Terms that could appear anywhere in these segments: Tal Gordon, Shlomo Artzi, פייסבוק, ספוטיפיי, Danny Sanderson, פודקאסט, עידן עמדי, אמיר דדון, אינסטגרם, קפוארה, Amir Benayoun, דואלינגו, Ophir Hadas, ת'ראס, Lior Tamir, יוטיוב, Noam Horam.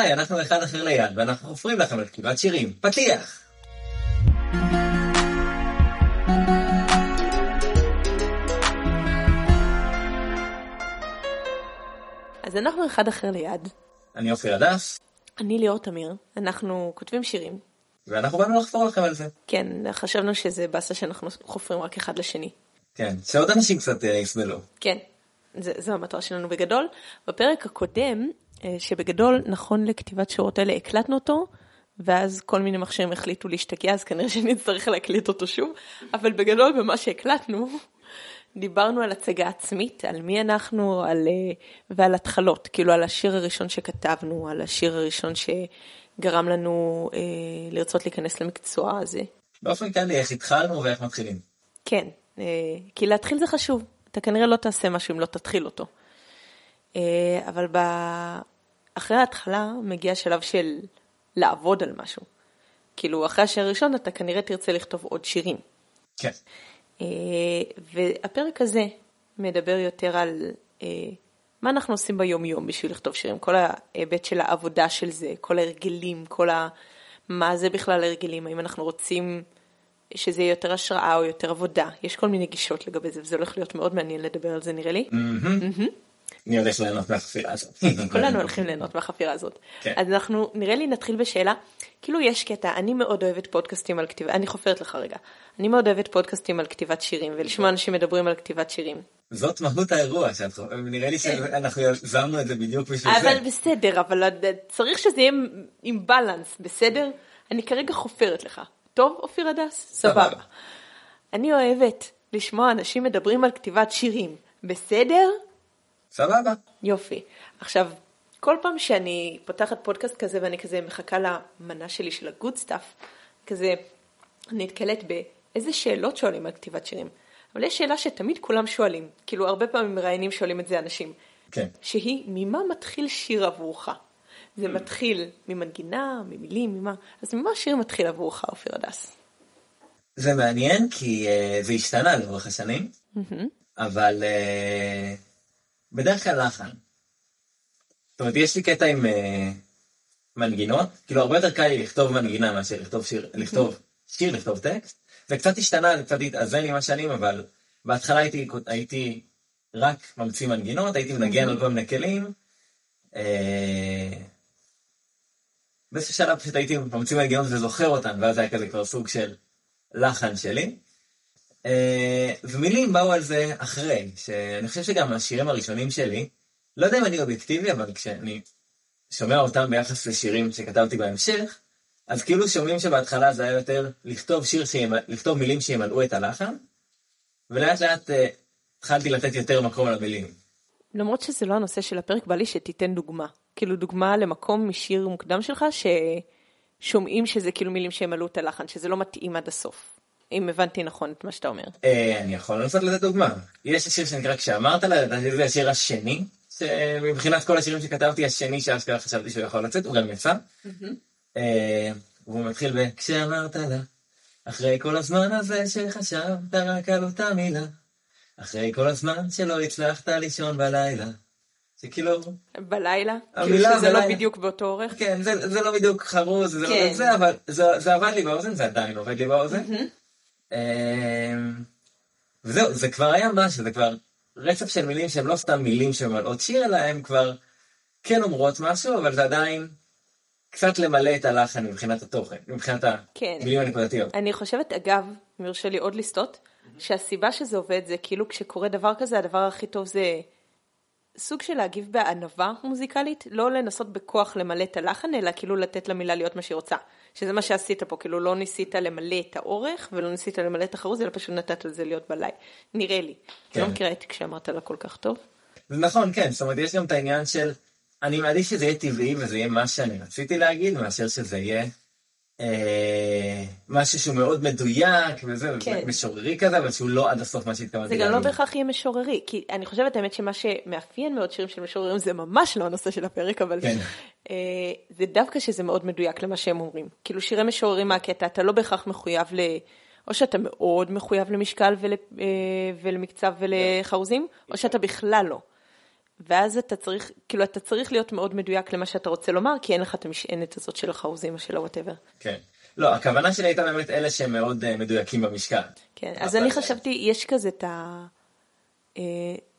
היי, אנחנו אחד אחר ליד, ואנחנו חופרים לכם על כתיבת שירים. פתיח! אז אנחנו אחד אחר ליד. אני אופיר הדס. אני ליאור תמיר. אנחנו כותבים שירים. ואנחנו באנו לחפור לכם על זה. כן, חשבנו שזה בסה שאנחנו חופרים רק אחד לשני. כן, שעוד אנשים קצת יסבלו. כן, זו המטרה שלנו בגדול. בפרק הקודם, שבגדול נכון לכתיבת שורות האלה, הקלטנו אותו, ואז כל מיני מחשבים החליטו להשתגע, אז כנראה שנצטרך להקליט אותו שוב. אבל בגדול, במה שהקלטנו, דיברנו על הצגה עצמית, על מי אנחנו, ועל התחלות, כאילו על השיר הראשון שכתבנו, על השיר הראשון שגרם לנו לרצות להיכנס למקצוע הזה. באופן כללי, איך התחלנו ואיך מתחילים. כן, כי להתחיל זה חשוב. אתה כנראה לא תעשה משהו אם לא תתחיל אותו. אבל אחרי ההתחלה מגיע שלב של לעבוד על משהו. כאילו, אחרי השיר הראשון אתה כנראה תרצה לכתוב עוד שירים. כן. והפרק הזה מדבר יותר על מה אנחנו עושים ביום יום בשביל לכתוב שירים, כל ההיבט של העבודה של זה, כל ההרגלים, מה זה בכלל ההרגלים, האם אנחנו רוצים שזה יהיה יותר השראה או יותר עבודה. יש כל מיני גישות לגבי זה, וזה הולך להיות מאוד מעניין לדבר על זה, נראה לי. אני הולך ליהנות מהחפירה הזאת. כולנו הולכים ליהנות מהחפירה הזאת. אז אנחנו, נראה לי, נתחיל בשאלה, כאילו יש קטע, אני מאוד אוהבת פודקאסטים על כתיבה, אני חופרת לך רגע, אני מאוד אוהבת פודקאסטים על כתיבת שירים, ולשמוע אנשים מדברים על כתיבת שירים. זאת מהות האירוע, נראה לי שאנחנו זמנו את זה בדיוק בשביל זה. אבל בסדר, אבל צריך שזה יהיה עם בלנס, בסדר? אני כרגע חופרת לך. טוב, אופיר הדס? סבבה. אני אוהבת לשמוע אנשים מדברים על כתיבת שירים, בסדר? סבבה. יופי. עכשיו, כל פעם שאני פותחת פודקאסט כזה ואני כזה מחכה למנה שלי של הגוד סטאף, כזה נתקלת באיזה שאלות שואלים על כתיבת שירים. אבל יש שאלה שתמיד כולם שואלים, כאילו הרבה פעמים מראיינים שואלים את זה אנשים, כן. שהיא ממה מתחיל שיר עבורך? זה מתחיל ממנגינה, ממילים, ממה? אז ממה שיר מתחיל עבורך, אופיר הדס? זה מעניין כי זה השתנה לאורך השנים, אבל... בדרך כלל לחן. זאת אומרת, יש לי קטע עם מנגינות, כאילו הרבה יותר קל לי לכתוב מנגינה מאשר לכתוב שיר, לכתוב טקסט, זה קצת השתנה, זה קצת התאזן עם השנים, אבל בהתחלה הייתי רק ממציא מנגינות, הייתי מנגן על כל מיני כלים, באיזשהו שלב פשוט הייתי ממציא מנגינות וזוכר אותן, ואז היה כזה כבר סוג של לחן שלי, ומילים באו על זה אחרי, שאני חושב שגם השירים הראשונים שלי, לא יודע אם אני אובייקטיבי, אבל כשאני שומע אותם ביחס לשירים שכתבתי בהמשך, אז כאילו שומעים שבהתחלה זה היה יותר לכתוב שיר, לכתוב מילים שימלאו את הלחן, ולאט לאט התחלתי לתת יותר מקום למילים. למרות שזה לא הנושא של הפרק, בא לי שתיתן דוגמה, כאילו דוגמה למקום משיר מוקדם שלך, ששומעים שזה כאילו מילים שימלאו את הלחן, שזה לא מתאים עד הסוף. אם הבנתי נכון את מה שאתה אומר. אני יכול לנסות לתת דוגמה. יש השיר שנקרא כשאמרת לה, זה השיר השני, מבחינת כל השירים שכתבתי, השני שאשכרה חשבתי שהוא יכול לצאת, הוא גם יצא. והוא מתחיל כשאמרת לה, אחרי כל הזמן הזה שחשבת רק על אותה מילה, אחרי כל הזמן שלא הצלחת לישון בלילה, שכאילו... בלילה? שזה לא בדיוק באותו אורך? כן, זה לא בדיוק חרוז, זה לא בדיוק זה, אבל זה עבד לי באוזן, זה עדיין עובד לי באוזן. וזהו, זה כבר היה משהו, זה כבר רצף של מילים שהם לא סתם מילים שמלאות שיר, אלא הם כבר כן אומרות משהו, אבל זה עדיין קצת למלא את הלחן מבחינת התוכן, מבחינת המילים הנקודתיות. אני חושבת, אגב, מרשה לי עוד לסתות, שהסיבה שזה עובד זה כאילו כשקורה דבר כזה, הדבר הכי טוב זה סוג של להגיב בענווה מוזיקלית, לא לנסות בכוח למלא את הלחן, אלא כאילו לתת למילה להיות מה שהיא רוצה. שזה מה שעשית פה, כאילו לא ניסית למלא את האורך, ולא ניסית למלא את החרוז, אלא פשוט נתת לזה להיות בלילה. נראה לי. כן. לא מכירה את כשאמרת לה כל כך טוב. נכון, כן. זאת אומרת, יש גם את העניין של, אני מעדיף שזה יהיה טבעי, וזה יהיה מה שאני רציתי להגיד, מאשר שזה יהיה משהו שהוא מאוד מדויק, וזה כן. משוררי כזה, אבל שהוא לא עד הסוף מה שהתכוונתי. זה גם לא בהכרח יהיה משוררי, כי אני חושבת האמת שמה שמאפיין מאוד שירים של משוררים, זה ממש לא הנושא של הפרק, אבל כן. זה דווקא שזה מאוד מדויק למה שהם אומרים. כאילו שירי משוררים מהקטע, אתה לא בהכרח מחויב או שאתה מאוד מחויב למשקל ולמקצב ולחרוזים, או שאתה בכלל לא. ואז אתה צריך, כאילו אתה צריך להיות מאוד מדויק למה שאתה רוצה לומר, כי אין לך את המשענת הזאת של החאוזים או של ווטאבר. כן. לא, הכוונה שלי הייתה באמת אלה שהם מאוד מדויקים במשקל. כן, אז אני חשבתי, יש כזה את ה...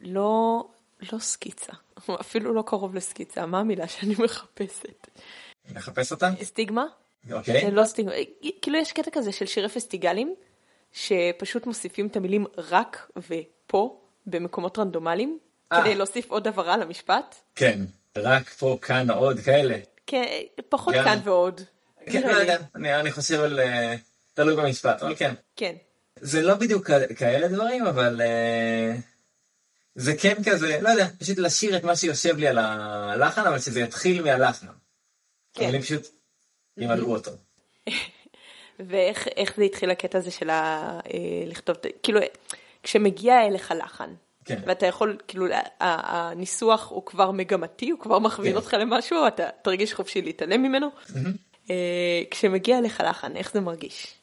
לא סקיצה, אפילו לא קרוב לסקיצה, מה המילה שאני מחפשת? מחפש אותה? סטיגמה? אוקיי. לא סטיגמה, כאילו יש קטע כזה של שירי פסטיגלים, שפשוט מוסיפים את המילים רק ופה, במקומות רנדומליים, כדי להוסיף עוד דבר על המשפט. כן, רק פה, כאן, עוד, כאלה. כן, פחות כאן ועוד. כן, אני חושב על תלוי במשפט, אבל כן. כן. זה לא בדיוק כאלה דברים, אבל זה כן כזה, לא יודע, פשוט לשיר את מה שיושב לי על הלחן, אבל שזה יתחיל מהלחן. כן. אבל הם פשוט ימלאו אותו. ואיך זה התחיל הקטע הזה של לכתוב, כאילו, כשמגיע אליך לחן, ואתה יכול, כאילו, הניסוח הוא כבר מגמתי, הוא כבר מכווין אותך למשהו, אתה תרגיש חופשי להתעלם ממנו. כשמגיע לך לחן, איך זה מרגיש?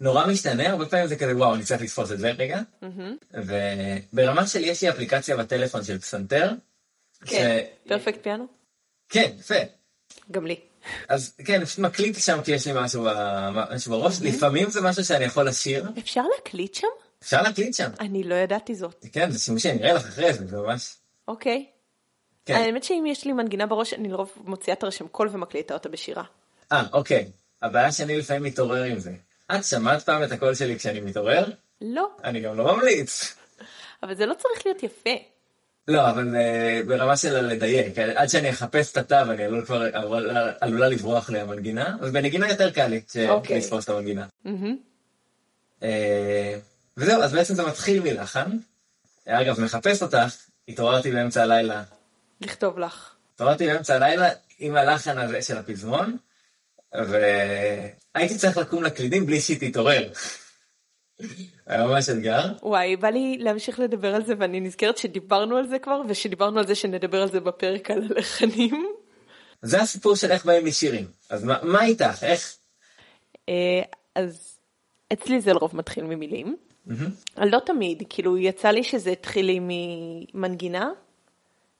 נורא משתנה, הרבה פעמים זה כזה, וואו, אני צריך לתפוס את זה רגע. וברמה שלי יש לי אפליקציה בטלפון של פסנתר. כן, פרפקט פיאנו? כן, יפה. גם לי. אז כן, פשוט מקליט שם כי יש לי משהו בראש, לפעמים זה משהו שאני יכול לשיר. אפשר להקליט שם? אפשר להקליט שם. אני לא ידעתי זאת. כן, זה שימושי, אני אראה לך אחרי זה, זה ממש... אוקיי. האמת שאם יש לי מנגינה בראש, אני לרוב מוציאה את הרשם קול ומקליטה אותה בשירה. אוקיי. הבעיה שאני לפעמים מתעורר עם זה. את שמעת פעם את הקול שלי כשאני מתעורר? לא. אני גם לא ממליץ. אבל זה לא צריך להיות יפה. לא, אבל ברמה שלה לדייק. עד שאני אחפש את התו, אני עלולה לברוח למנגינה. אז בנגינה יותר קל לי לספוס את המנגינה. וזהו, אז בעצם זה מתחיל מלחן. אגב, מחפש אותך, התעוררתי באמצע הלילה. לכתוב לך. התעוררתי באמצע הלילה עם הלחן הזה של הפזמון, והייתי צריך לקום לקלידים בלי שהיא תתעורר. היה ממש אתגר. וואי, בא לי להמשיך לדבר על זה, ואני נזכרת שדיברנו על זה כבר, ושדיברנו על זה שנדבר על זה בפרק על הלחנים. זה הסיפור של איך באים לשירים. אז מה איתך? איך? אז אצלי זה לרוב מתחיל ממילים. לא תמיד, כאילו יצא לי שזה התחיל לי ממנגינה,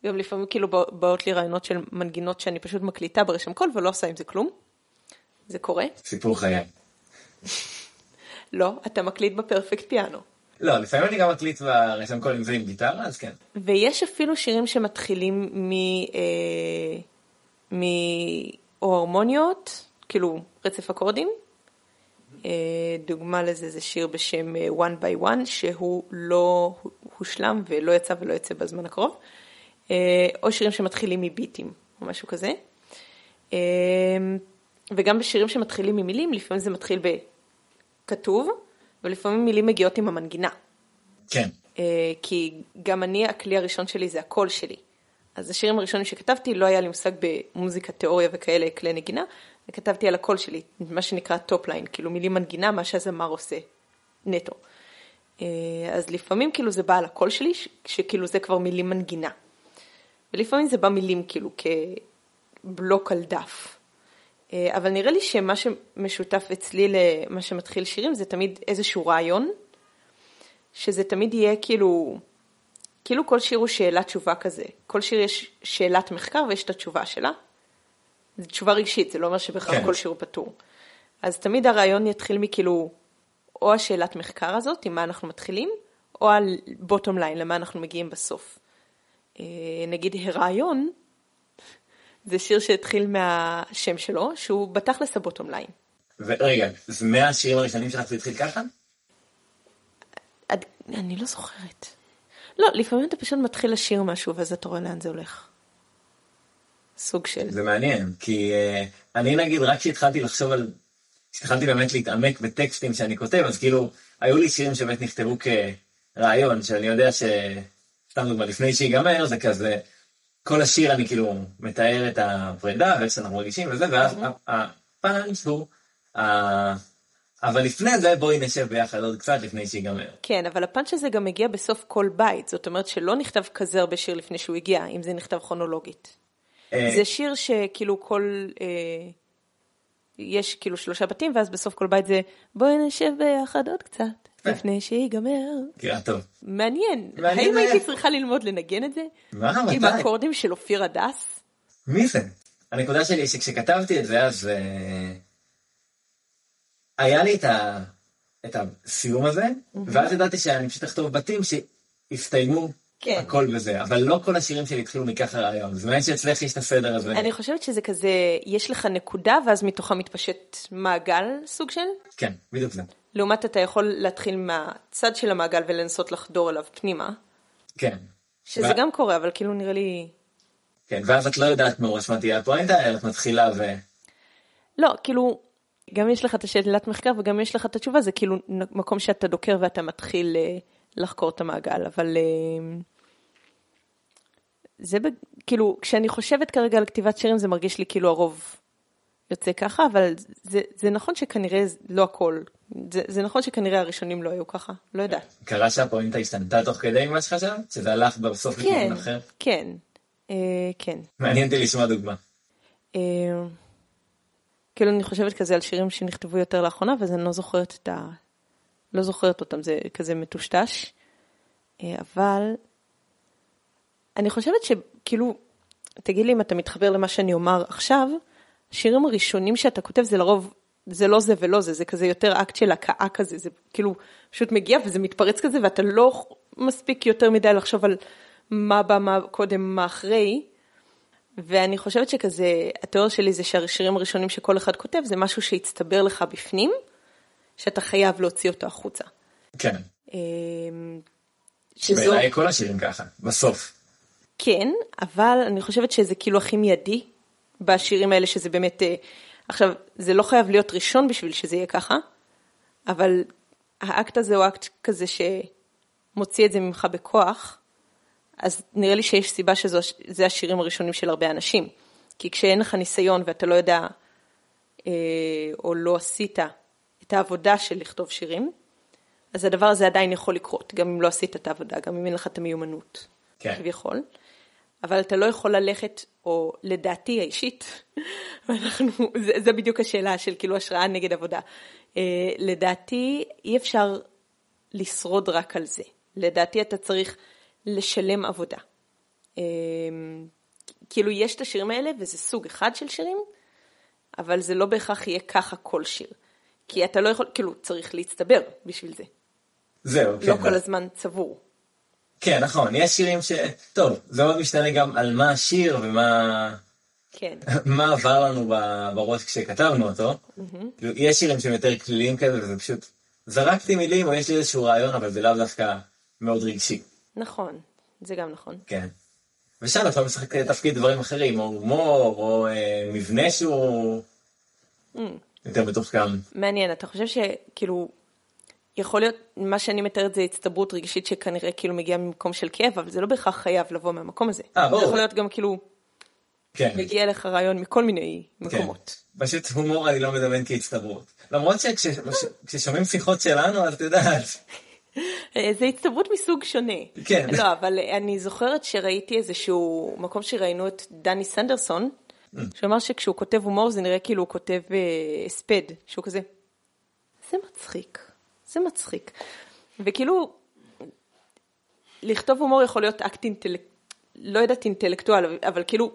גם לפעמים כאילו באות לי רעיונות של מנגינות שאני פשוט מקליטה ברשם קול ולא עושה עם זה כלום. זה קורה. סיפור חיי. לא, אתה מקליט בפרפקט פיאנו. לא, לפעמים אני גם מקליט ברשם קול עם זה עם גיטרה, אז כן. ויש אפילו שירים שמתחילים או הרמוניות, כאילו רצף אקורדים. דוגמה לזה זה שיר בשם One by One, שהוא לא הושלם ולא יצא ולא יצא בזמן הקרוב. או שירים שמתחילים מביטים, או משהו כזה. וגם בשירים שמתחילים ממילים, לפעמים זה מתחיל בכתוב, ולפעמים מילים מגיעות עם המנגינה. כן. כי גם אני, הכלי הראשון שלי זה הקול שלי. אז השירים הראשונים שכתבתי, לא היה לי מושג במוזיקה, תיאוריה וכאלה, כלי נגינה, וכתבתי על הקול שלי, מה שנקרא טופליין, כאילו מילים מנגינה, מה שהזמר עושה, נטו. אז לפעמים כאילו זה בא על הקול שלי, שכאילו זה כבר מילים מנגינה. ולפעמים זה בא מילים כאילו כבלוק על דף. אבל נראה לי שמה שמשותף אצלי למה שמתחיל שירים, זה תמיד איזשהו רעיון, שזה תמיד יהיה כאילו כל שיר הוא שאלה תשובה כזה. כל שיר יש שאלת מחקר ויש את התשובה שלה. זו תשובה רגשית, זה לא אומר שבכלל כל שיר הוא פתור. אז תמיד הרעיון יתחיל מכאילו, או השאלת מחקר הזאת, עם מה אנחנו מתחילים, או על בוטום ליין, למה אנחנו מגיעים בסוף. נגיד הרעיון, זה שיר שהתחיל מהשם שלו, שהוא בתכלס הבוטום ליין. רגע, זה מהשירים הראשונים שלך זה התחיל ככה? אני לא זוכרת. לא, לפעמים אתה פשוט מתחיל לשיר משהו, ואז אתה רואה לאן זה הולך. סוג של... זה מעניין, כי אני נגיד רק שהתחלתי לחשוב על... כשהתחלתי באמת להתעמק בטקסטים שאני כותב, אז כאילו, היו לי שירים שבאמת נכתבו כרעיון, שאני יודע ש... סתם דוגמה, לפני שיגמר, זה כזה, כל השיר אני כאילו מתאר את הפרידה, ואיך שאנחנו מרגישים וזה, ואז הפאנץ' הוא, אבל לפני זה בואי נשב ביחד עוד קצת לפני שיגמר. כן, אבל הפאנץ' הזה גם הגיע בסוף כל בית, זאת אומרת שלא נכתב כזה הרבה שיר לפני שהוא הגיע, אם זה נכתב כרונולוגית. זה שיר שכאילו כל יש כאילו 3 בתים, ואז בסוף כל בית זה, בואי נשב ביחד עוד קצת, לפני שיגמר. קראה טוב. מעניין. האם הייתי צריכה ללמוד לנגן את זה? מה, מתי? עם אקורדים של אופיר הדס? מי זה? הנקודה שלי, שכשכתבתי את זה, אז היה לי את הסיום הזה, ואז ידעתי שאני פשוט אכתוב בתים שהסתיימו הכל בזה, אבל לא כל השירים שלי התחילו מכך הרעיון, זאת אומרת שאצלך יש את הסדר הזה. אני חושבת שזה כזה, יש לך נקודה, ואז מתוכה מתפשט מעגל סוג של? כן, בדיוק זה. לעומת אתה יכול להתחיל מהצד של המעגל ולנסות לחדור אליו פנימה. כן. שזה גם קורה, אבל כאילו נראה לי... כן, ואז את לא יודעת מאורס מה תהיה הפואנטה, את מתחילה ו... לא, כאילו, גם יש לך את השאלת מחקר וגם יש לך את התשובה, זה כאילו מקום שאתה דוקר ואתה מתחיל לחקור את המעגל, אבל זה כאילו, כשאני חושבת כרגע על כתיבת שירים, זה מרגיש לי כאילו הרוב יוצא ככה, אבל זה נכון שכנראה לא הכל, זה נכון שכנראה הראשונים לא היו ככה, לא יודעת. קרה שהפואנטה השתנתה תוך כדי מה שחשבת? שזה הלך בסוף לכיוון אחר? כן, כן. כן. מעניין אותי לשמוע דוגמה. כאילו אני חושבת כזה על שירים שנכתבו יותר לאחרונה, ואז אני לא זוכרת אותם, זה כזה מטושטש. אבל אני חושבת שכאילו, תגיד לי אם אתה מתחבר למה שאני אומר עכשיו, השירים הראשונים שאתה כותב זה לרוב, זה לא זה ולא זה, זה כזה יותר אקט של הקעה כזה, זה כאילו פשוט מגיע וזה מתפרץ כזה, ואתה לא מספיק יותר מדי לחשוב על... מה בא, מה קודם, מה אחרי, ואני חושבת שכזה, התיאוריה שלי זה שהשירים הראשונים שכל אחד כותב, זה משהו שהצטבר לך בפנים, שאתה חייב להוציא אותו החוצה. כן. בעיניי כל השירים ככה, בסוף. כן, אבל אני חושבת שזה כאילו הכי מיידי, בשירים האלה שזה באמת, עכשיו, זה לא חייב להיות ראשון בשביל שזה יהיה ככה, אבל האקט הזה הוא אקט כזה שמוציא את זה ממך בכוח, אז נראה לי שיש סיבה שזה השירים הראשונים של הרבה אנשים. כי כשאין לך ניסיון ואתה לא יודע, או לא עשית את העבודה של לכתוב שירים, אז הדבר הזה עדיין יכול לקרות, גם אם לא עשית את העבודה, גם אם אין לך את המיומנות. כן. כביכול. אבל אתה לא יכול ללכת, או לדעתי האישית, זה בדיוק השאלה של כאילו השראה נגד עבודה. לדעתי אי אפשר לשרוד רק על זה. לדעתי אתה צריך... לשלם עבודה. כאילו יש את השירים האלה, וזה סוג אחד של שירים, אבל זה לא בהכרח יהיה ככה כל שיר. כי אתה לא יכול, כאילו צריך להצטבר בשביל זה. זהו, כן. לא כל הזמן צבור. כן, נכון, יש שירים ש... טוב, זה מאוד משתנה גם על מה השיר ומה... כן. מה עבר לנו בראש כשכתבנו אותו. יש שירים שהם יותר כליליים כאלה, וזה פשוט... זרקתי מילים, או יש לי איזשהו רעיון, אבל זה לאו דווקא מאוד רגשי. נכון, זה גם נכון. כן. ושאלה, אתה משחק תפקיד דברים אחרים, או הומור, או מבנה שהוא יותר בתוחכם. מעניין, אתה חושב שכאילו, יכול להיות, מה שאני מתארת זה הצטברות רגישית שכנראה כאילו מגיעה ממקום של כאב, אבל זה לא בהכרח חייב לבוא מהמקום הזה. זה יכול להיות גם כאילו, מגיע לך רעיון מכל מיני מקומות. פשוט הומור אני לא מדמיין כהצטברות. למרות שכששומעים שיחות שלנו, אז תדעת... זה הצטברות מסוג שונה. כן. לא, אבל אני זוכרת שראיתי איזשהו מקום שראינו את דני סנדרסון, שאומר שכשהוא כותב הומור זה נראה כאילו הוא כותב הספד, שהוא כזה, זה מצחיק, זה מצחיק. וכאילו, לכתוב הומור יכול להיות אקט לא יודעת אינטלקטואל, אבל כאילו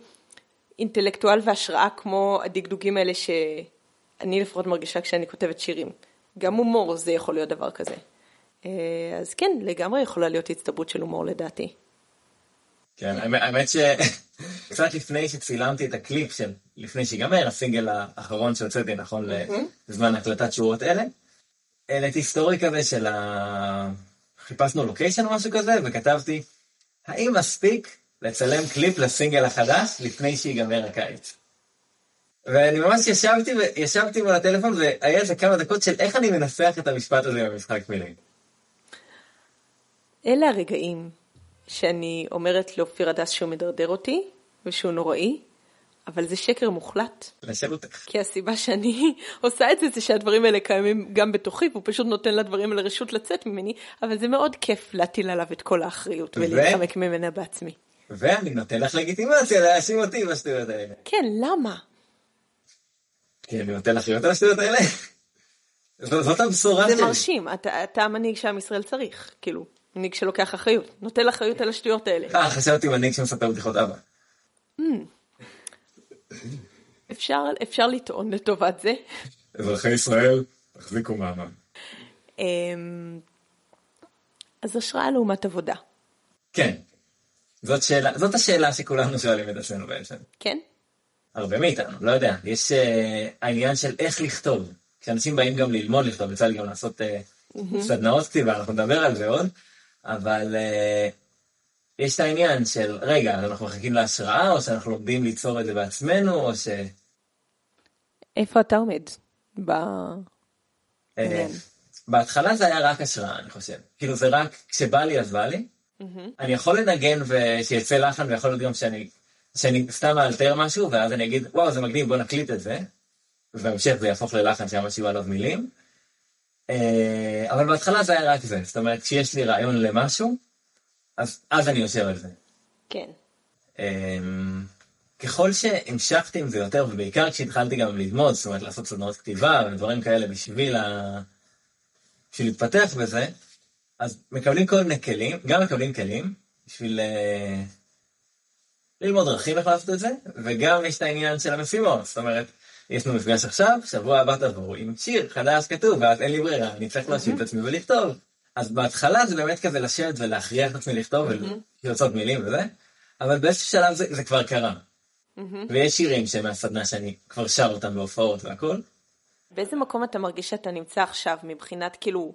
אינטלקטואל והשראה כמו הדגדוגים האלה שאני לפחות מרגישה כשאני כותבת שירים. גם הומור זה יכול להיות דבר כזה. אז כן, לגמרי יכולה להיות הצטברות של הומור לדעתי. כן, האמת שקצת לפני שצילמתי את הקליפ של לפני שיגמר, הסינגל האחרון שהוצאתי נכון לזמן הקלטת שורות אלה, העליתי סטורי כזה של חיפשנו לוקיישן או משהו כזה, וכתבתי, האם מספיק לצלם קליפ לסינגל החדש לפני שיגמר הקיץ? ואני ממש ישבתי מול הטלפון, והיה איזה כמה דקות של איך אני מנסח את המשפט הזה במשחק מילים. אלה הרגעים שאני אומרת לאופיר הדס שהוא מדרדר אותי, ושהוא נוראי, אבל זה שקר מוחלט. לשאל אותך. כי הסיבה שאני עושה את זה, זה שהדברים האלה קיימים גם בתוכי, והוא פשוט נותן לדברים האלה רשות לצאת ממני, אבל זה מאוד כיף להטיל עליו את כל האחריות, ולהתחמק ממנה בעצמי. ואני נותן לך לגיטימציה להאשים אותי בשטויות האלה. כן, למה? ונותן לחיות על השטויות האלה. זאת הבשורה. זה מרשים, אתה המנהיג שעם ישראל צריך, כאילו, מנהיג שלוקח אחריות, נותן לחיות על השטויות האלה. חשבתי מנהיג שמספר בדיחות אבא. אפשר לטעון לטובת זה. אזרחי ישראל, תחזיקו מעמד. אז השראה לעומת עבודה. כן. זאת השאלה שכולנו שואלים את עצמנו בעצם. כן. הרבה מאיתנו, לא יודע. יש העניין של איך לכתוב. כשאנשים באים גם ללמוד לכתוב, בצל גם לעשות סדנאות כתיבה, אנחנו נדבר על זה עוד, אבל יש את העניין של, רגע, אנחנו מחכים להשראה, או שאנחנו לומדים ליצור את זה בעצמנו, או ש... איפה אתה עומד? בהתחלה זה היה רק השראה, אני חושב. כאילו זה רק, כשבא לי אז בא לי, אני יכול לנגן ושיצא לחן, ויכול להיות גם שאני סתם אלתר משהו, ואז אני אגיד, וואו, זה מגניב, בוא נקליט את זה. ובהמשך זה יהפוך ללחן שהיה משהו עליו מילים. אבל בהתחלה זה היה רק זה. זאת אומרת, כשיש לי רעיון למשהו, אז אני יושב על זה. כן. ככל שהמשכתי עם זה יותר, ובעיקר כשהתחלתי גם ללמוד, זאת אומרת, לעשות סדנאות כתיבה ודברים כאלה בשביל להתפתח בזה, אז מקבלים כל מיני כלים, גם מקבלים כלים, בשביל ללמוד דרכים איך לעשות את זה, וגם יש את העניין של המשימות, זאת אומרת, יש לנו מפגש עכשיו, שבוע הבא תעבור עם שיר חדש כתוב, ואז אין לי ברירה, אני צריך להשאיר את עצמי ולכתוב. אז בהתחלה זה באמת כזה לשבת ולהכריח את עצמי לכתוב, ולרצות מילים וזה, אבל באיזשהו שלב זה כבר קרה. ויש שירים שמהסדנה שאני כבר שר אותם בהופעות והכל. באיזה מקום אתה מרגיש שאתה נמצא עכשיו, מבחינת כאילו,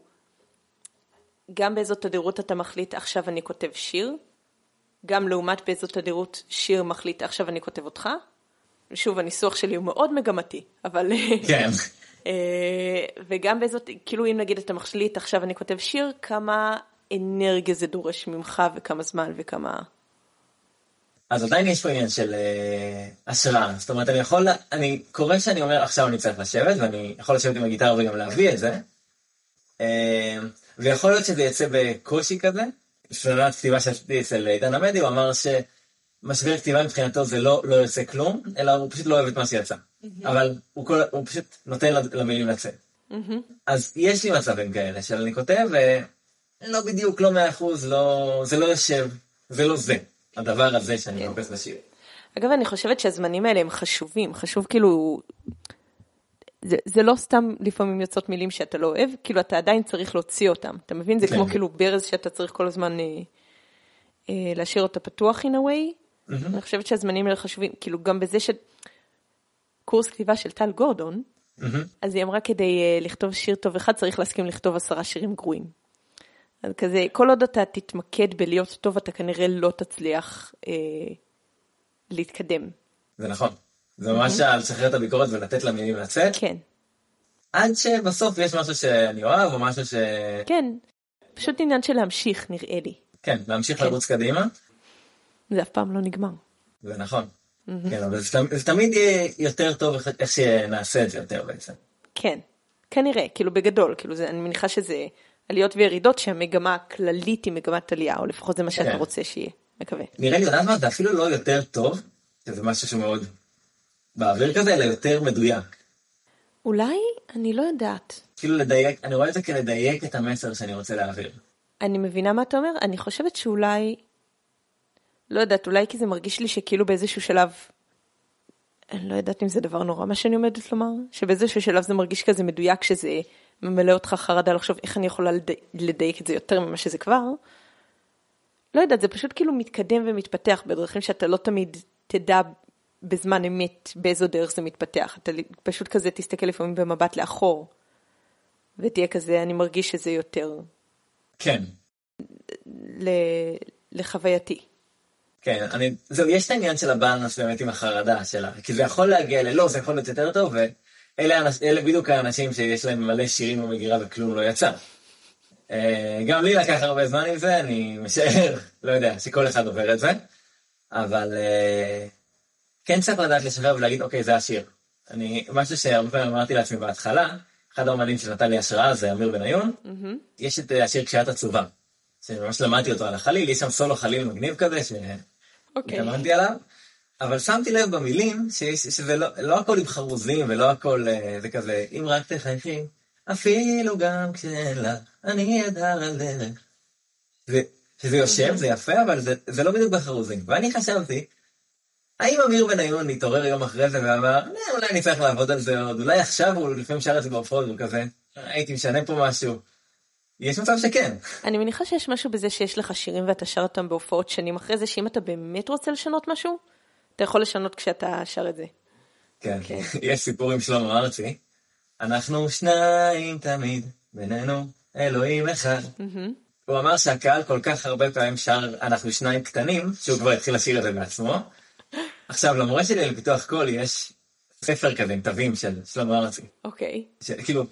גם באיזו תדירות אתה מחליט עכשיו אני כותב שיר, גם לעומת באיזו תדירות שיר מחליט עכשיו אני כותב אותך? שוב, הניסוח שלי הוא מאוד מגמתי, אבל... כן. וגם בזאת, כאילו אם נגיד אתה מחליט, עכשיו אני כותב שיר, כמה אנרגיה זה דורש ממך, וכמה זמן, וכמה... אז עדיין יש פה עניין של השראה. זאת אומרת, אני קורא שאני אומר, עכשיו אני צריך לשבת, ואני יכול לשבת עם הגיטרה וגם להביא את זה. ויכול להיות שזה יצא בקושי כזה. סדנת כתיבה שעשיתי אצל עידן עמדי, הוא אמר ש... משבר כתיבה מבחינתו זה לא יוצא כלום, אלא הוא פשוט לא אוהב את מה שיצא. אבל הוא פשוט נותן למילים לצאת. אז יש לי מצבים כאלה, שאני כותב, ולא בדיוק, לא 100%, זה לא יושב, זה לא זה, הדבר הזה שאני מחפש לשיר. אגב, אני חושבת שהזמנים האלה הם חשובים, חשוב כאילו, זה לא סתם לפעמים יוצאות מילים שאתה לא אוהב, כאילו אתה עדיין צריך להוציא אותם, אתה מבין? זה כמו כאילו ברז שאתה צריך כל הזמן להשאיר אותה פתוח in a way, אני חושבת שהזמנים האלה חשובים, כאילו גם בזה שקורס כתיבה של טל גורדון, אז היא אמרה כדי לכתוב שיר טוב אחד, צריך להסכים לכתוב 10 שירים גרועים. אז כזה, כל עוד אתה תתמקד בלהיות טוב, אתה כנראה לא תצליח להתקדם. זה נכון. זה ממש לשחרר את הביקורת ולתת למילים לצאת. כן. עד שבסוף יש משהו שאני אוהב, או משהו ש... כן. פשוט עניין של להמשיך, נראה לי. כן, להמשיך לרוץ קדימה. זה אף פעם לא נגמר. זה נכון. כן, אבל זה תמיד יהיה יותר טוב איך שנעשה את זה יותר בעצם. כן, כנראה, כאילו בגדול, כאילו אני מניחה שזה עליות וירידות שהמגמה הכללית היא מגמת עלייה, או לפחות זה מה שאתה רוצה שיהיה, מקווה. נראה לי, לדעת מה, זה אפילו לא יותר טוב, שזה משהו שמאוד באוויר כזה, אלא יותר מדויק. אולי? אני לא יודעת. כאילו לדייק, אני רואה את זה כלדייק את המסר שאני רוצה להעביר. אני מבינה מה אתה אומר, אני חושבת שאולי... לא יודעת, אולי כי זה מרגיש לי שכאילו באיזשהו שלב, אני לא יודעת אם זה דבר נורא מה שאני עומדת לומר, שבאיזשהו שלב זה מרגיש כזה מדויק, שזה ממלא אותך חרדה לחשוב איך אני יכולה לדייק את זה יותר ממה שזה כבר. לא יודעת, זה פשוט כאילו מתקדם ומתפתח בדרכים שאתה לא תמיד תדע בזמן אמת באיזו דרך זה מתפתח. אתה פשוט כזה תסתכל לפעמים במבט לאחור, ותהיה כזה, אני מרגיש שזה יותר... כן. לחווייתי. כן, זהו, יש את העניין של הבאלנס באמת עם החרדה שלה, כי זה יכול להגיע ללא, זה יכול להיות יותר טוב, ואלה בדיוק האנשים שיש להם מלא שירים ומגירה וכלום לא יצא. גם לי לקח הרבה זמן עם זה, אני משאר, לא יודע, שכל אחד עובר את זה, אבל כן צריך לדעת לשחרר ולהגיד, אוקיי, זה השיר. משהו שהרבה פעמים אמרתי לעצמי בהתחלה, אחד האומנים שנתן לי השראה זה אמיר בניון, יש את השיר כשאת עצובה, שממש למדתי אותו על החליל, יש שם סולו חליל מגניב כזה, ש... Okay. התאמנתי עליו, אבל שמתי לב במילים, שלא הכל עם חרוזים, ולא הכל זה כזה, אם רק תחייכי, אפילו גם כשאלה, אני אדהר על דרך. שזה יושב, זה יפה, אבל זה לא בדיוק בחרוזים. ואני חשבתי, האם אמיר בניון התעורר יום אחרי זה ואמר, אולי אני צריך לעבוד על זה עוד, אולי עכשיו הוא לפעמים שר את זה באופרות, הוא כזה, הייתי משנה פה משהו. יש מצב שכן. אני מניחה שיש משהו בזה שיש לך שירים ואתה שר אותם בהופעות שנים אחרי זה, שאם אתה באמת רוצה לשנות משהו, אתה יכול לשנות כשאתה שר את זה. כן, יש סיפור עם שלמה ארצי. אנחנו שניים תמיד, בינינו אלוהים אחד. הוא אמר שהקהל כל כך הרבה פעמים שר אנחנו שניים קטנים, שהוא כבר התחיל לשיר את זה בעצמו. עכשיו, למורה שלי לפיתוח קול יש ספר כזה עם תווים של שלמה ארצי. אוקיי. כאילו...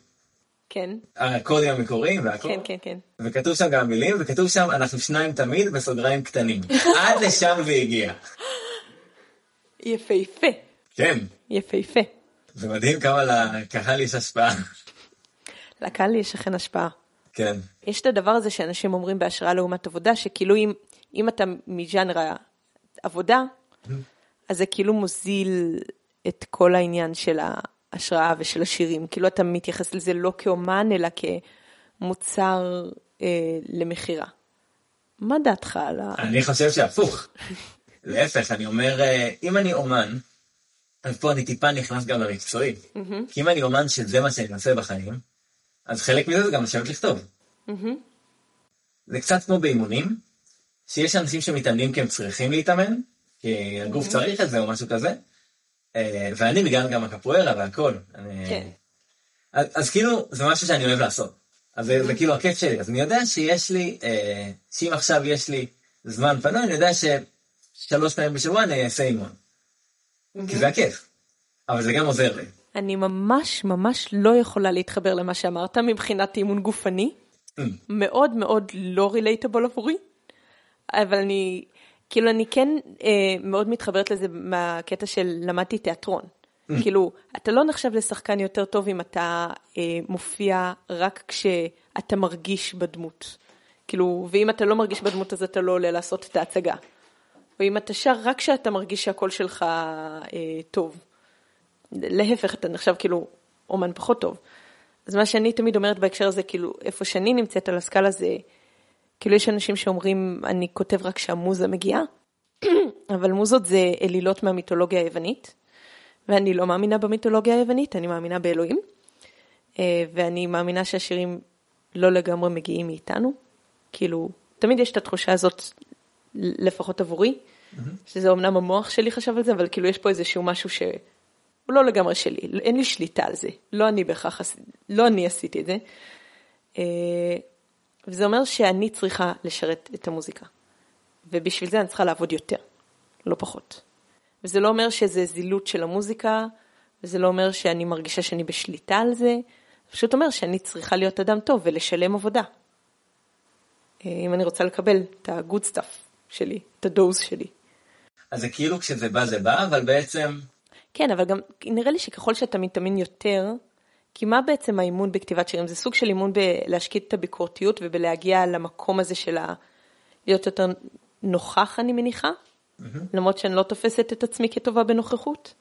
כן. הקודים המקוריים והכל. כן, כן, כן. וכתוב שם גם מילים, וכתוב שם אנחנו שניים תמיד בסוגריים קטנים. עד לשם זה הגיע. יפהפה. כן. יפהפה. זה מדהים כמה לקהל יש השפעה. לקהל יש אכן השפעה. כן. יש את הדבר הזה שאנשים אומרים בהשראה לעומת עבודה, שכאילו אם אתה מז'אנר עבודה, אז זה כאילו מוזיל את כל העניין של ההשראה ושל השירים. כאילו אתה מתייחס לזה לא כאומן, אלא כמוצר למחירה. מה דעתך על ה... אני חושב שהפוך. להפך, אני אומר, אם אני אומן, אז פה אני טיפה נכנס גם למקצועי. כי אם אני אומן שזה מה שאני נעשה בחיים, אז חלק מזה זה גם לשבת לכתוב. זה קצת כמו באימונים, שיש אנשים שמתאמנים כי הם צריכים להתאמן, כי הגוף צריך את זה או משהו כזה, ואני מגן גם הקפוארה והכל. כן. אז כאילו, זה משהו שאני אוהב לעשות. אז זה כאילו הכיף שלי. אז אני יודע שיש לי, שאם עכשיו יש לי זמן פנוי, אני יודע ש... 3 פעמים בשבוע אני אעשה אימון. כי זה הכיף. אבל זה גם עוזר לי. אני ממש ממש לא יכולה להתחבר למה שאמרת מבחינת אימון גופני. מאוד מאוד לא רילייטבל עבורי. אבל אני, כאילו אני כן מאוד מתחברת לזה מהקטע של למדתי תיאטרון. כאילו, אתה לא נחשב לשחקן יותר טוב אם אתה מופיע רק כשאתה מרגיש בדמות. כאילו, ואם אתה לא מרגיש בדמות אז אתה לא עולה לעשות את ההצגה. ואם אתה שר רק כשאתה מרגיש שהקול שלך טוב. להפך, אתה נחשב כאילו אומן פחות טוב. אז מה שאני תמיד אומרת בהקשר הזה, כאילו איפה שאני נמצאת על הסקאלה זה, כאילו יש אנשים שאומרים, אני כותב רק שהמוזה מגיעה, אבל מוזות זה אלילות מהמיתולוגיה היוונית, ואני לא מאמינה במיתולוגיה היוונית, אני מאמינה באלוהים, ואני מאמינה שהשירים לא לגמרי מגיעים מאיתנו. כאילו, תמיד יש את התחושה הזאת, לפחות עבורי, שזה אמנם המוח שלי חשב על זה, אבל כאילו יש פה איזשהו משהו שהוא לא לגמרי שלי, אין לי שליטה על זה, לא אני בהכרח, לא אני עשיתי את זה, וזה אומר שאני צריכה לשרת את המוזיקה, ובשביל זה אני צריכה לעבוד יותר, לא פחות, וזה לא אומר שזה זילות של המוזיקה, וזה לא אומר שאני מרגישה שאני בשליטה על זה, פשוט אומר שאני צריכה להיות אדם טוב ולשלם עבודה, אם אני רוצה לקבל את ה-good stuff שלי, את הדוז שלי. אז זה כאילו כשזה בא זה בא, אבל בעצם... כן, אבל גם נראה לי שככל שאתה מתאמין יותר, כי מה בעצם האימון בכתיבת שירים? זה סוג של אימון בלהשקיט את הביקורתיות ובלהגיע למקום הזה של להיות יותר נוכח, אני מניחה, למרות שאני לא תופסת את עצמי כטובה בנוכחות,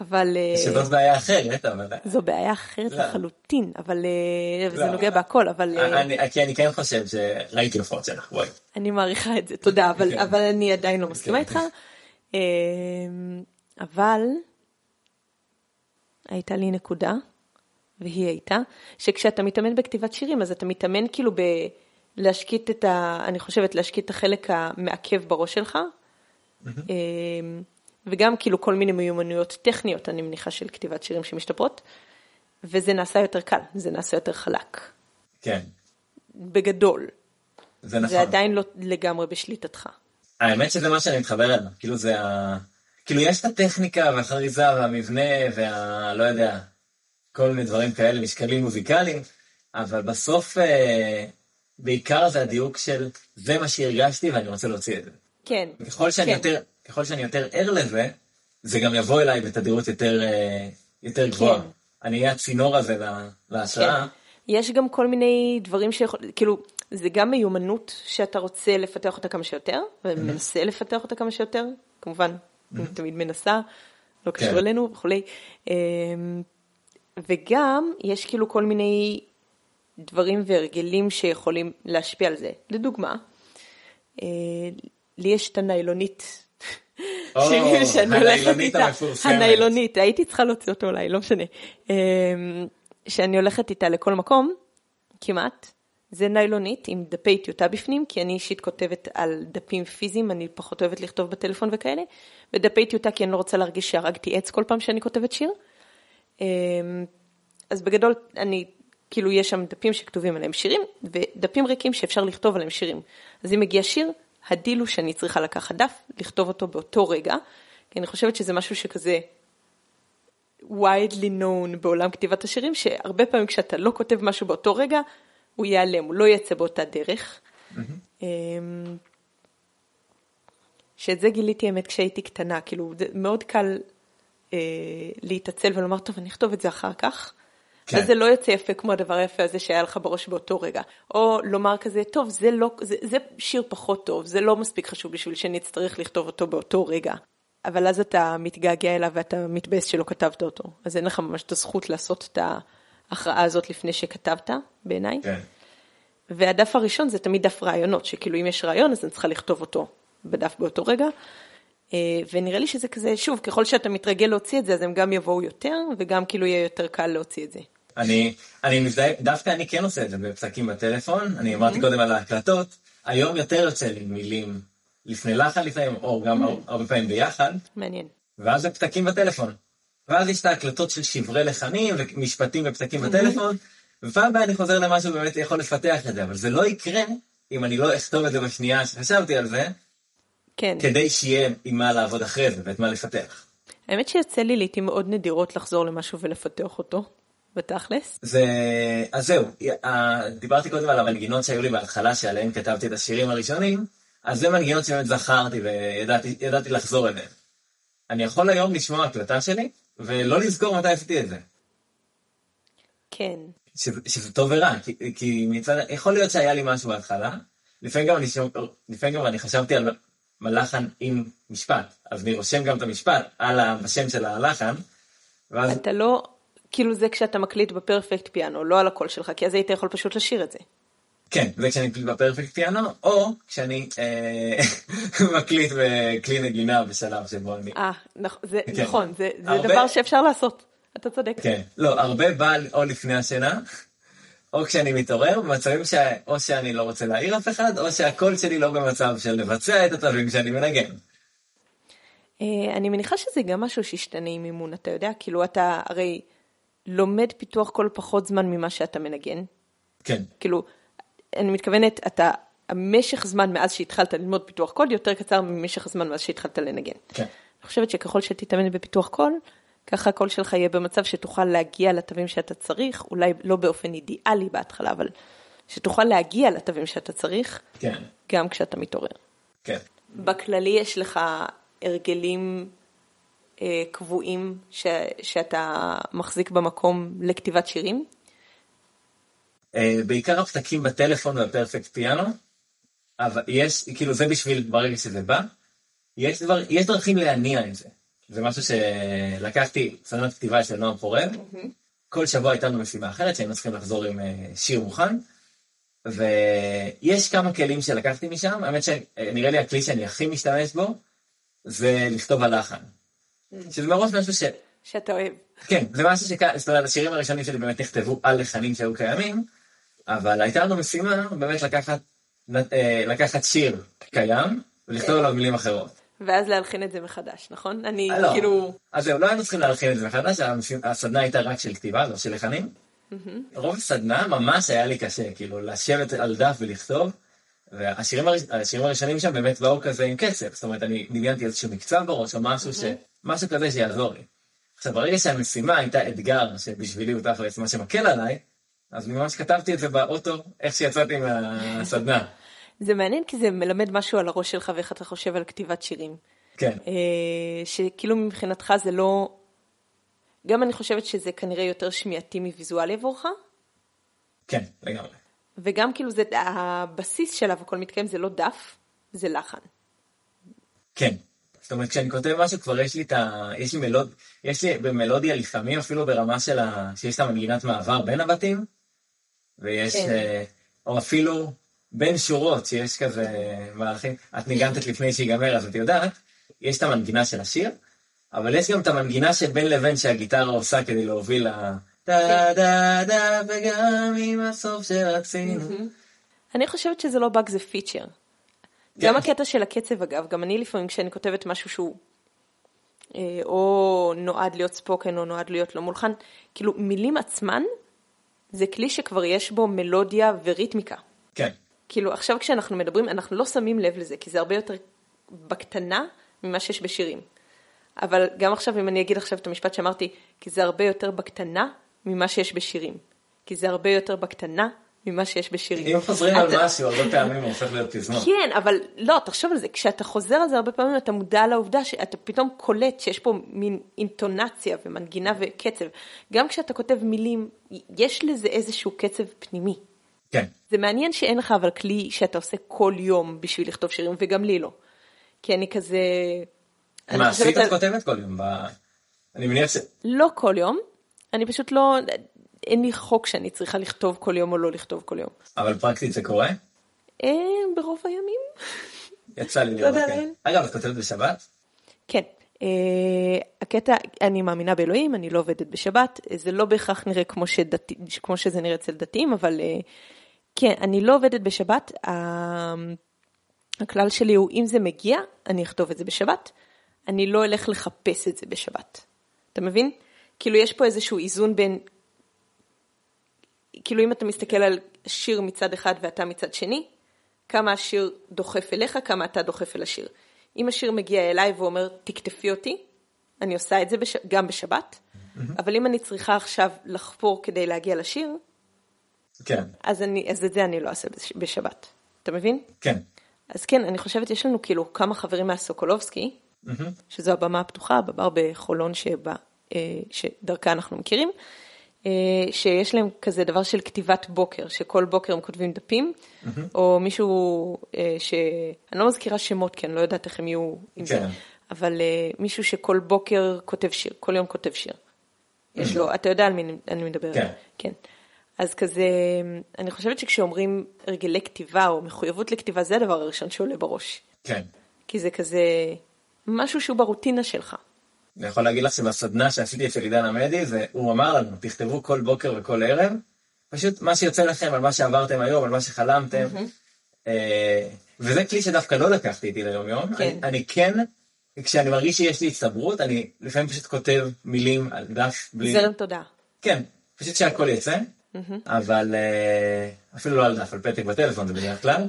אבל... שזאת בעיה אחרת, אבל... זו בעיה אחרת לחלוטין, אבל... וזה נוגע בהכל, אבל... כי אני כן חושב שראיתי לפחות שלך, בואי. אני מעריכה את זה, תודה, אבל אני עדיין לא מסכימה איתך. אבל... הייתה לי נקודה, והיא הייתה, שכשאתה מתאמן בכתיבת שירים, אז אתה מתאמן כאילו בלהשקיט את ה... אני חושבת, להשקיט את החלק המעכב בראש שלך. וגם כאילו כל מיני מיומנויות טכניות, אני מניחה, של כתיבת שירים שמשתפרות, וזה נעשה יותר קל, זה נעשה יותר חלק. כן. בגדול. זה נכון. זה עדיין לא לגמרי בשליטתך. האמת שזה מה שאני מתחבר אליו, כאילו זה ה... כאילו יש את הטכניקה והחריזה והמבנה וה... לא יודע, כל מיני דברים כאלה, משקלים מוזיקליים, אבל בסוף בעיקר זה הדיוק של זה מה שהרגשתי ואני רוצה להוציא את זה. כן. ככל שאני יותר... ככל שאני יותר ער לזה, זה גם יבוא אליי בתדירות יותר גבוהה. אני אהיה הצינור הזה להשראה. יש גם כל מיני דברים שיכול, כאילו, זה גם מיומנות שאתה רוצה לפתח אותה כמה שיותר, ומנסה לפתח אותה כמה שיותר, כמובן, תמיד מנסה, לא קשור אלינו וכולי. וגם יש כאילו כל מיני דברים והרגלים שיכולים להשפיע על זה. לדוגמה, לי יש את הניילונית. הניילונית המפורסמת. הניילונית, הייתי צריכה להוציא אותו אולי, לא משנה. שאני הולכת איתה לכל מקום, כמעט. זה ניילונית עם דפי טיוטה בפנים, כי אני אישית כותבת על דפים פיזיים, אני פחות אוהבת לכתוב בטלפון וכאלה, ודפי טיוטה כי אני לא רוצה להרגיש שהרגתי עץ כל פעם שאני כותבת שיר. אז בגדול, אני, כאילו יש שם דפים שכתובים עליהם שירים, ודפים ריקים שאפשר לכתוב עליהם שירים. אז אם מגיע שיר, הדיל הוא שאני צריכה לקחת דף, לכתוב אותו באותו רגע, כי אני חושבת שזה משהו שכזה widely known בעולם כתיבת השירים, שהרבה פעמים כשאתה לא כותב משהו באותו רגע, הוא ייעלם, הוא לא יצא באותה דרך. שאת זה גיליתי האמת כשהייתי קטנה, כאילו מאוד קל להתעצל ולומר, טוב, אני אכתוב את זה אחר כך, אז זה לא יצא יפה כמו הדבר היפה הזה שהיה לך בראש באותו רגע. או לומר כזה, טוב, זה שיר פחות טוב, זה לא מספיק חשוב בשביל שאני אצטרך לכתוב אותו באותו רגע. אבל אז אתה מתגעגע אליו ואתה מתבאס שלא כתבת אותו. אז אין לך ממש את הזכות לעשות את ה... ההכרעה הזאת לפני שכתבת, בעיניי. כן. והדף הראשון זה תמיד דף רעיונות, שכאילו אם יש רעיון, אז אני צריכה לכתוב אותו בדף באותו רגע. ונראה לי שזה כזה, שוב, ככל שאתה מתרגל להוציא את זה, אז הם גם יבואו יותר, וגם כאילו יהיה יותר קל להוציא את זה. אני מזדהה, דווקא אני כן עושה את זה בפסקים בטלפון, אני אמרתי קודם על ההקלטות, היום יותר יוצא לי מילים לפני לחן, לפעמים, או גם הרבה פעמים ביחד. מעניין. ואז זה פסקים בטלפון. ואז יש את ההקלטות של שברי לחנים ומשפטים ופסקים בטלפון, ופעם הבאה אני חוזר למשהו באמת יכול לפתח את זה, אבל זה לא יקרה אם אני לא אכתוב את זה בשנייה שחשבתי על זה, כן. כדי שיהיה עם מה לעבוד אחרי זה ואת מה לפתח. האמת שיוצא לי לעתים מאוד נדירות לחזור למשהו ולפתח אותו, בתכלס. אז זהו, דיברתי קודם על המנגינות שהיו לי בהתחלה שעליהן כתבתי את השירים הראשונים, אז זה מנגינות שבאמת זכרתי וידעתי לחזור אליהן. אני יכול היום לשמוע ההקלטה שלי, ולא לזכור מתי עשיתי את זה. כן. שזה טוב ורע, כי מצד... יכול להיות שהיה לי משהו בהתחלה, לפעמים גם אני חשבתי על מלחן עם משפט, אז אני רושם גם את המשפט על השם של הלחן, ואז... אתה לא... כאילו זה כשאתה מקליט בפרפקט פיאנו, לא על הקול שלך, כי אז היית יכול פשוט לשיר את זה. כן, זה כשאני מקליט בפרפקט פיאנו, או כשאני מקליט בכלי נגינה בשלב שבו אני... נכון, זה דבר שאפשר לעשות, אתה צודק. כן, לא, הרבה בא או לפני השינה, או כשאני מתעורר, במצבים או שאני לא רוצה להעיר אף אחד, או שהקול שלי לא במצב של לבצע את התווים שאני מנגן. אני מניחה שזה גם משהו שהשתנה עם אימון, אתה יודע, כאילו אתה הרי לומד פיתוח כל פחות זמן ממה שאתה מנגן. כן. כאילו... אני מתכוונת, המשך זמן מאז שהתחלת ללמוד פיתוח קול, יותר קצר ממשך הזמן מאז שהתחלת לנגן. כן. אני חושבת שככל שתתאמן בפיתוח קול, ככה הקול שלך יהיה במצב שתוכל להגיע לתווים שאתה צריך, אולי לא באופן אידיאלי בהתחלה, אבל שתוכל להגיע לתווים שאתה צריך, כן. גם כשאתה מתעורר. כן. בכללי יש לך הרגלים קבועים שאתה מחזיק במקום לכתיבת שירים? בעיקר הפתקים בטלפון והפרפקט פיאנו, אבל יש, כאילו זה בשביל ברגע שזה בא, יש דרכים להניע את זה. זה משהו שלקחתי, סדנת כתיבה של נועם חורם, כל שבוע הייתה לנו משימה אחרת, שהיינו צריכים לחזור עם שיר מוכן, ויש כמה כלים שלקחתי משם, האמת שנראה לי הכלי שאני הכי משתמש בו, זה לכתוב הלחן. שזה מראש משהו שאתה אוהב. כן, זה משהו זאת אומרת, השירים הראשונים שלי באמת נכתבו על לחנים שהיו קיימים, אבל הייתה לנו משימה באמת לקחת שיר קיים ולכתוב עליו מילים אחרות. ואז להלחין את זה מחדש, נכון? אני כאילו... אז זהו, לא היינו צריכים להלחין את זה מחדש, הסדנה הייתה רק של כתיבה, לא של לחנים. רוב הסדנה ממש היה לי קשה, כאילו לשבת על דף ולכתוב, והשירים הראשונים שם באמת באו כזה עם קצב, זאת אומרת, אני דמיינתי איזשהו מקצב בראש או משהו כזה שיעזור לי. עכשיו, ברגע שהמשימה הייתה אתגר שבשבילי הוא תכלס מה שמקל עליי, אז ממש כתבתי את זה באוטו, איך שיצאתי מהסדנה. זה מעניין, כי זה מלמד משהו על הראש שלך, ואיך אתה חושב על כתיבת שירים. כן. שכאילו מבחינתך זה לא... גם אני חושבת שזה כנראה יותר שמיעתי מוויזואלי עבורך. כן, לגמרי. וגם כאילו זה, הבסיס שלה וכל מתקיים זה לא דף, זה לחן. כן. זאת אומרת, כשאני כותב משהו, כבר יש לי את ה... יש לי מלוד... יש לי במלודיה לפעמים, אפילו ברמה של ה... שיש את המנגינת מעבר בין הבתים, ויש... כן. או אפילו בין שורות, שיש כזה מערכים. את ניגנת לפני שיגמר, אז את יודעת, יש את המנגינה של השיר, אבל יש גם את המנגינה שבין לבין שהגיטרה עושה כדי להוביל ל... דה דה דה, וגם עם הסוף שרצינו. אני חושבת שזה לא באג, זה פיצ'ר. גם הקטע של הקצב, אגב, גם אני לפעמים כשאני כותבת משהו שהוא או נועד להיות ספוקן או נועד להיות לא מולחן, כאילו מילים עצמן זה כלי שכבר יש בו מלודיה וריתמיקה. כן. כאילו עכשיו כשאנחנו מדברים אנחנו לא שמים לב לזה, כי זה הרבה יותר בקטנה ממה שיש בשירים. אבל גם עכשיו אם אני אגיד עכשיו את המשפט שאמרתי, כי זה הרבה יותר בקטנה ממה שיש בשירים. כי זה הרבה יותר בקטנה ממה שיש בשירים. אם חוזרים על משהו, הרבה פעמים הוא הופך להיות תזמון. כן, אבל לא, תחשוב על זה. כשאתה חוזר על זה הרבה פעמים, אתה מודע לעובדה שאתה פתאום קולט שיש פה מין אינטונציה ומנגינה וקצב. גם כשאתה כותב מילים, יש לזה איזשהו קצב פנימי. כן. זה מעניין שאין לך אבל כלי שאתה עושה כל יום בשביל לכתוב שירים, וגם לי לא. כי אני כזה... מה, עשית את כותבת כל יום? אני מניח ש... לא כל יום. אני פשוט לא... אין לי חוק שאני צריכה לכתוב כל יום או לא לכתוב כל יום. אבל פרקטית זה קורה? ברוב הימים. יצא לי לראות. אגב, את כותבת בשבת? כן. הקטע, אני מאמינה באלוהים, אני לא עובדת בשבת. זה לא בהכרח נראה כמו שזה נראה אצל דתיים, אבל כן, אני לא עובדת בשבת. הכלל שלי הוא, אם זה מגיע, אני אכתוב את זה בשבת. אני לא אלך לחפש את זה בשבת. אתה מבין? כאילו יש פה איזשהו איזון בין... כאילו אם אתה מסתכל על שיר מצד אחד ואתה מצד שני, כמה השיר דוחף אליך, כמה אתה דוחף אל השיר. אם השיר מגיע אליי ואומר, תקטפי אותי, אני עושה את זה גם בשבת, אבל אם אני צריכה עכשיו לחפור כדי להגיע לשיר, כן. אז את זה אני לא אעשה בשבת. אתה מבין? כן. אז כן, אני חושבת יש לנו כאילו כמה חברים מהסוקולובסקי, שזו הבמה הפתוחה, בבר בחולון שדרכה אנחנו מכירים, שיש להם כזה דבר של כתיבת בוקר, שכל בוקר הם כותבים דפים, או מישהו אני לא מזכירה שמות, כי אני לא יודעת איך הם יהיו עם זה, אבל מישהו שכל בוקר כותב שיר, כל יום כותב שיר. יש לו, אתה יודע על מי אני מדברת. כן. אז כזה, אני חושבת שכשאומרים הרגלי כתיבה, או מחויבות לכתיבה, זה הדבר הראשון שעולה בראש. כן. כי זה כזה... משהו שהוא ברוטינה שלך. אני יכול להגיד לך שבסדנה שעשיתי אצל עידן עמדי, הוא אמר לנו, תכתבו כל בוקר וכל ערב, פשוט מה שיוצא לכם על מה שעברתם היום, על מה שחלמתם, וזה כלי שדווקא לא לקחתי איתי ליום יום. אני כן, כשאני מרגיש שיש לי הצטברות, אני לפעמים פשוט כותב מילים על דף בלי... זרם תודה. כן, פשוט שהכל יצא, אבל אפילו לא על דף, על פתק בטלפון, זה בדרך כלל.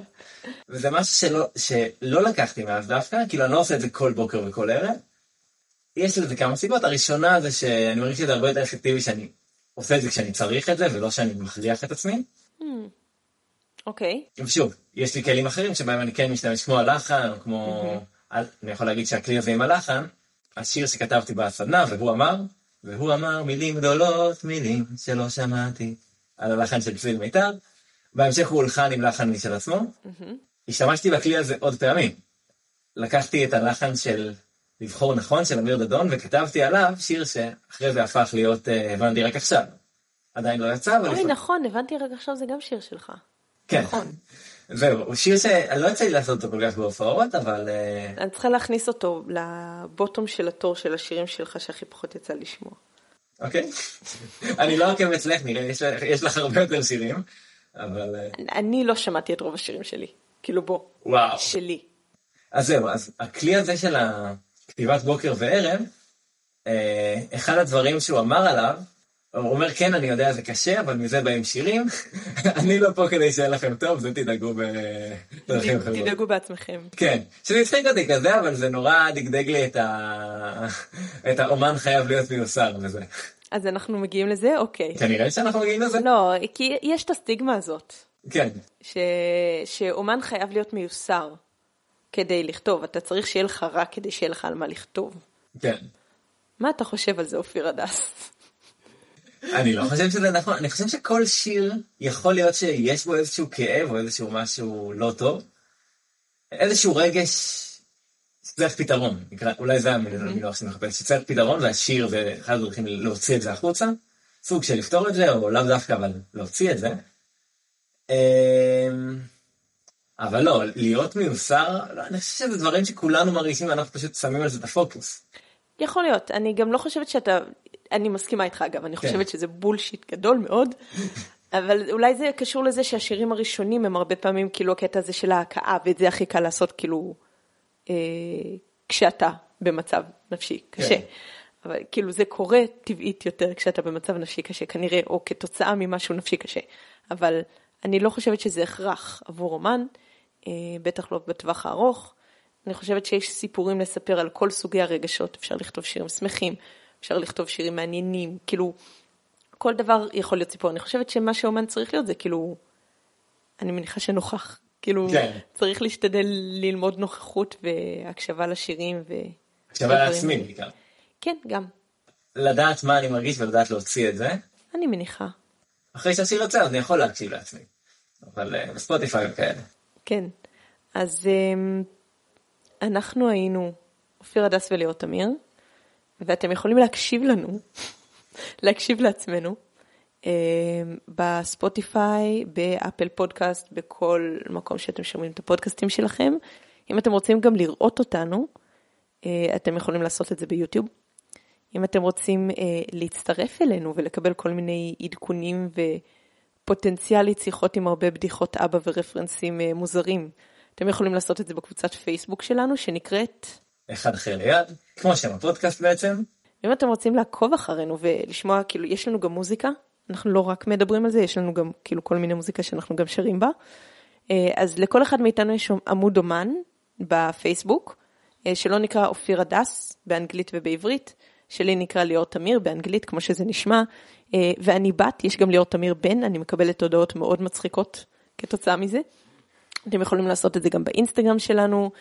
וזה משהו שלא לקחתי מאז דווקא, כאילו אני לא עושה את זה כל בוקר וכל ערב. יש לזה כמה סיבות. הראשונה זה שאני מרגיש שזה הרבה יותר אפקטיבי שאני עושה את זה כשאני צריך את זה, ולא שאני מכריח את עצמי. אוקיי. ושוב, יש לי כלים אחרים שבהם אני כן משתמש, כמו הלחן, כמו... אני יכול להגיד שהכלי הזה עם הלחן, השיר שכתבתי בסדנה, והוא אמר מילים גדולות, מילים שלא שמעתי, על הלחן של צליל מיתר. בהמשך הוא הולחן עם לחן משל עצמו. השתמשתי בכלי הזה עוד פעמים. לקחתי את הלחן של לבחור נכון של אמיר דדון, וכתבתי עליו שיר שאחרי זה הפך להיות הבנתי רק עכשיו. עדיין לא יצא, אבל... אוי, נכון, הבנתי רק עכשיו זה גם שיר שלך. כן. נכון. זהו, הוא שיר שלא יצא לי לעשות אותו כל כך בהופעות, אבל... אני צריכה להכניס אותו לבוטום של התור של השירים שלך שהכי פחות יצא לשמוע. אוקיי. אני לא עוקב אצלך, נראה, יש לך הרבה יותר שירים. אבל... אני לא שמעתי את רוב השירים שלי. כאילו בוא. וואו. שלי. אז זהו, אז הכלי הזה של הכתיבת בוקר וערב, אחד הדברים שהוא אמר עליו, הוא אומר, כן, אני יודע, זה קשה, אבל מזה באים שירים. אני לא פה כדי שיהיה לכם טוב, זה תדאגו ב... תדאגו בעצמכם. כן. שזה יצחק אותי כזה, אבל זה נורא דגדג לי את האומן חייב להיות מיוסר וזה. אז אנחנו מגיעים לזה? אוקיי. כנראה שאנחנו מגיעים לזה? לא, כי יש את הסטיגמה הזאת. כן. שאומן חייב להיות מיוסר כדי לכתוב. אתה צריך שיהיה לך רק כדי שיהיה לך על מה לכתוב. כן. מה אתה חושב על זה, אופיר הדס? אני לא חושב שזה נכון. אני חושב שכל שיר יכול להיות שיש בו איזשהו כאב או איזשהו משהו לא טוב. איזשהו רגש שצריך פתרון, נקרא, אולי זה המילוח שאני מחפש, שצריך פתרון, והשיר זה אחד הדרכים להוציא את זה החוצה, סוג של לפתור את זה, או לאו דווקא, אבל להוציא את זה. אבל לא, להיות מיוסר, אני חושב שזה דברים שכולנו מרגישים, ואנחנו פשוט שמים על זה את הפוקוס. יכול להיות, אני גם לא חושבת שאתה, אני מסכימה איתך אגב, אני חושבת שזה בולשיט גדול מאוד, אבל אולי זה קשור לזה שהשירים הראשונים הם הרבה פעמים כאילו הקטע הזה של ההקעה, ואת זה הכי קל לעשות כאילו כשאתה במצב נפשי קשה. אבל כאילו זה קורה טבעית יותר כשאתה במצב נפשי קשה, כנראה, או כתוצאה ממשהו נפשי קשה. אבל אני לא חושבת שזה הכרח עבור אומן, בטח לא בטווח הארוך. אני חושבת שיש סיפורים לספר על כל סוגי הרגשות, אפשר לכתוב שירים שמחים, אפשר לכתוב שירים מעניינים, כאילו כל דבר יכול להיות סיפור. אני חושבת שמה שאומן צריך להיות זה כאילו, אני מניחה שנוכח, כאילו צריך להשתדל ללמוד נוכחות והקשבה לשירים. הקשבה לעצמי בעיקר. כן, גם. לדעת מה אני מרגיש ולדעת להוציא את זה. אני מניחה. אחרי שהשיר יוצא, אז אני יכול להקשיב לעצמי. אבל בספוטיפיי וכאלה. כן. אז אנחנו היינו אופיר הדס וליאור תמיר, ואתם יכולים להקשיב לנו, להקשיב לעצמנו, בספוטיפיי, באפל פודקאסט, בכל מקום שאתם שומעים את הפודקאסטים שלכם. אם אתם רוצים גם לראות אותנו, אתם יכולים לעשות את זה ביוטיוב. אם אתם רוצים להצטרף אלינו ולקבל כל מיני עדכונים ופוטנציאלי שיחות עם הרבה בדיחות אבא ורפרנסים מוזרים, אתם יכולים לעשות את זה בקבוצת פייסבוק שלנו שנקראת אחד אחר ליד, כמו שם הפודקאסט בעצם. אם אתם רוצים לעקוב אחרינו ולשמוע, כאילו יש לנו גם מוזיקה, אנחנו לא רק מדברים על זה, יש לנו גם כאילו כל מיני מוזיקה שאנחנו גם שרים בה. אז לכל אחד מאיתנו יש עמוד אומן בפייסבוק, שלא נקרא אופיר הדס באנגלית ובעברית, שלי נקרא ליאור תמיר באנגלית, כמו שזה נשמע, ואני בת, יש גם ליאור תמיר בן, אני מקבלת הודעות מאוד מצחיקות כתוצאה מזה. אתם יכולים לעשות את זה גם באינסטגרם שלנו,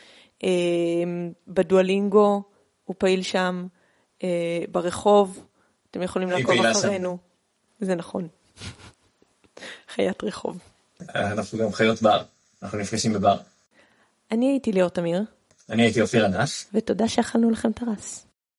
בדואלינגו, הוא פעיל שם, ברחוב, אתם יכולים לעקוב אחרינו. זה נכון. חיית רחוב. אנחנו גם חיות בר, אנחנו נפגשים בבר. אני הייתי ליאור תמיר. אני הייתי אופיר הדס. ותודה שאכלנו לכם ת'ראס.